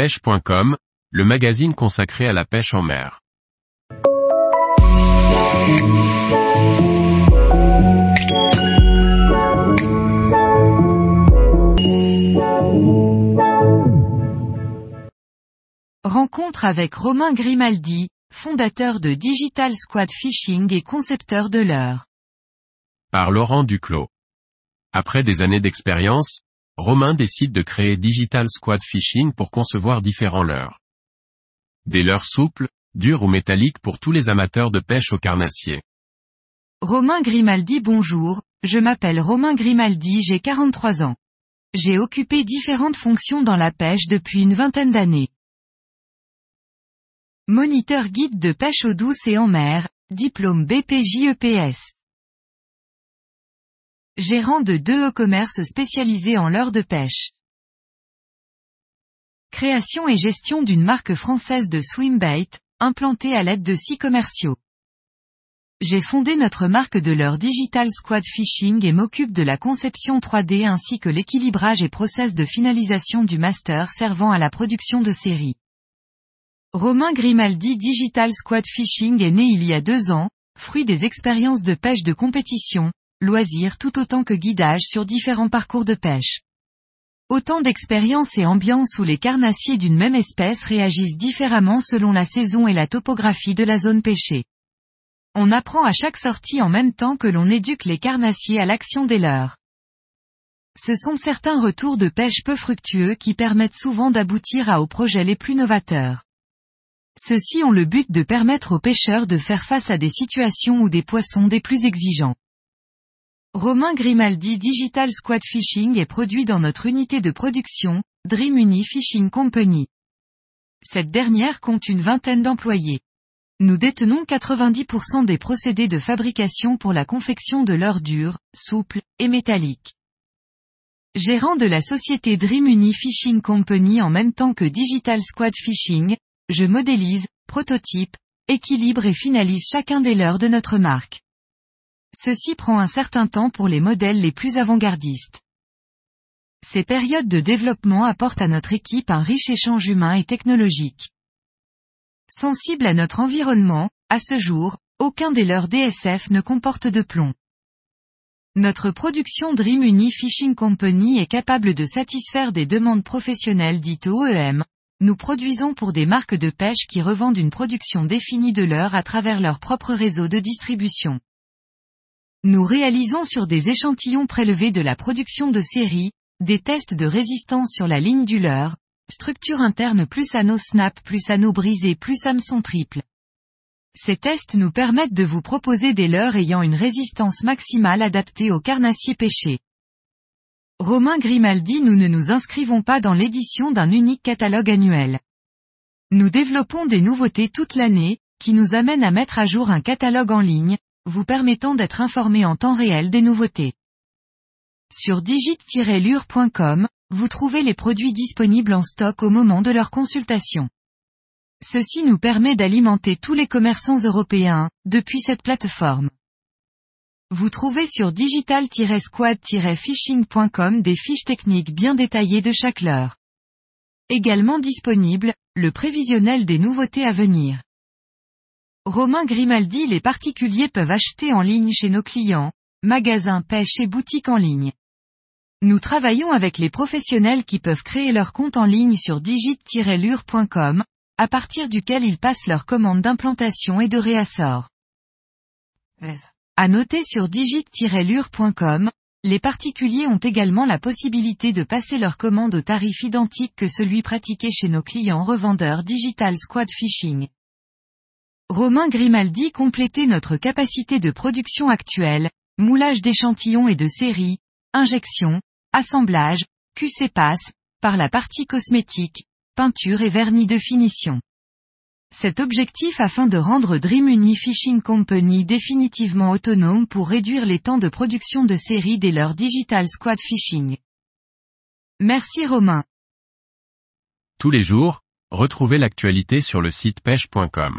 Pêche.com, le magazine consacré à la pêche en mer. Rencontre avec Romain Grimaldi, fondateur de Digital Squad Fishing et concepteur de leurre. Par Laurent Duclos. Après des années d'expérience, Romain décide de créer Digital Squad Fishing pour concevoir différents leurres. Des leurres souples, durs ou métalliques pour tous les amateurs de pêche au carnassier. Romain Grimaldi, bonjour, je m'appelle Romain Grimaldi, j'ai 43 ans. J'ai occupé différentes fonctions dans la pêche depuis une vingtaine d'années. Moniteur guide de pêche eau douce et en mer, diplôme BPJEPS. Gérant de 2 e-commerces spécialisés en leurres de pêche. Création et gestion d'une marque française de swimbait, implantée à l'aide de 6 commerciaux. J'ai fondé notre marque de leurre Digital Squad Fishing et m'occupe de la conception 3D ainsi que l'équilibrage et process de finalisation du master servant à la production de séries. Romain Grimaldi, Digital Squad Fishing, est né il y a 2 ans, fruit des expériences de pêche de compétition, loisirs tout autant que guidage sur différents parcours de pêche. Autant d'expériences et ambiances où les carnassiers d'une même espèce réagissent différemment selon la saison et la topographie de la zone pêchée. On apprend à chaque sortie en même temps que l'on éduque les carnassiers à l'action des leurres. Ce sont certains retours de pêche peu fructueux qui permettent souvent d'aboutir aux projets les plus novateurs. Ceux-ci ont le but de permettre aux pêcheurs de faire face à des situations ou des poissons des plus exigeants. Romain Grimaldi, Digital Squad Fishing, est produit dans notre unité de production, Dream Uni Fishing Company. Cette dernière compte une vingtaine d'employés. Nous détenons 90% des procédés de fabrication pour la confection de leurres dures, souples et métalliques. Gérant de la société Dream Uni Fishing Company en même temps que Digital Squad Fishing, je modélise, prototype, équilibre et finalise chacun des leurres de notre marque. Ceci prend un certain temps pour les modèles les plus avant-gardistes. Ces périodes de développement apportent à notre équipe un riche échange humain et technologique. Sensible à notre environnement, à ce jour, aucun des leurres DSF ne comporte de plomb. Notre production Dream Uni Fishing Company est capable de satisfaire des demandes professionnelles dites OEM. Nous produisons pour des marques de pêche qui revendent une production définie de leurres à travers leur propre réseau de distribution. Nous réalisons sur des échantillons prélevés de la production de séries, des tests de résistance sur la ligne du leurre, structure interne plus anneau snap plus anneau brisé plus hameçon triple. Ces tests nous permettent de vous proposer des leurres ayant une résistance maximale adaptée aux carnassiers pêchés. Romain Grimaldi, nous ne nous inscrivons pas dans l'édition d'un unique catalogue annuel. Nous développons des nouveautés toute l'année, qui nous amènent à mettre à jour un catalogue en ligne, vous permettant d'être informé en temps réel des nouveautés. Sur digit-lure.com, vous trouvez les produits disponibles en stock au moment de leur consultation. Ceci nous permet d'alimenter tous les commerçants européens, depuis cette plateforme. Vous trouvez sur digital-squad-fishing.com des fiches techniques bien détaillées de chaque leurre. Également disponible, le prévisionnel des nouveautés à venir. Romain Grimaldi, les particuliers peuvent acheter en ligne chez nos clients, magasins pêche et boutiques en ligne. Nous travaillons avec les professionnels qui peuvent créer leur compte en ligne sur digit-lure.com, à partir duquel ils passent leur commande d'implantation et de réassort. À noter, sur digit-lure.com, les particuliers ont également la possibilité de passer leur commande au tarif identique que celui pratiqué chez nos clients revendeurs Digital Squad Fishing. Romain Grimaldi, complétez notre capacité de production actuelle, moulage d'échantillons et de séries, injection, assemblage, QC-PASS, par la partie cosmétique, peinture et vernis de finition. Cet objectif afin de rendre Dream Uni Fishing Company définitivement autonome pour réduire les temps de production de séries dès leur Digital Squad Fishing. Merci Romain. Tous les jours, retrouvez l'actualité sur le site pêche.com.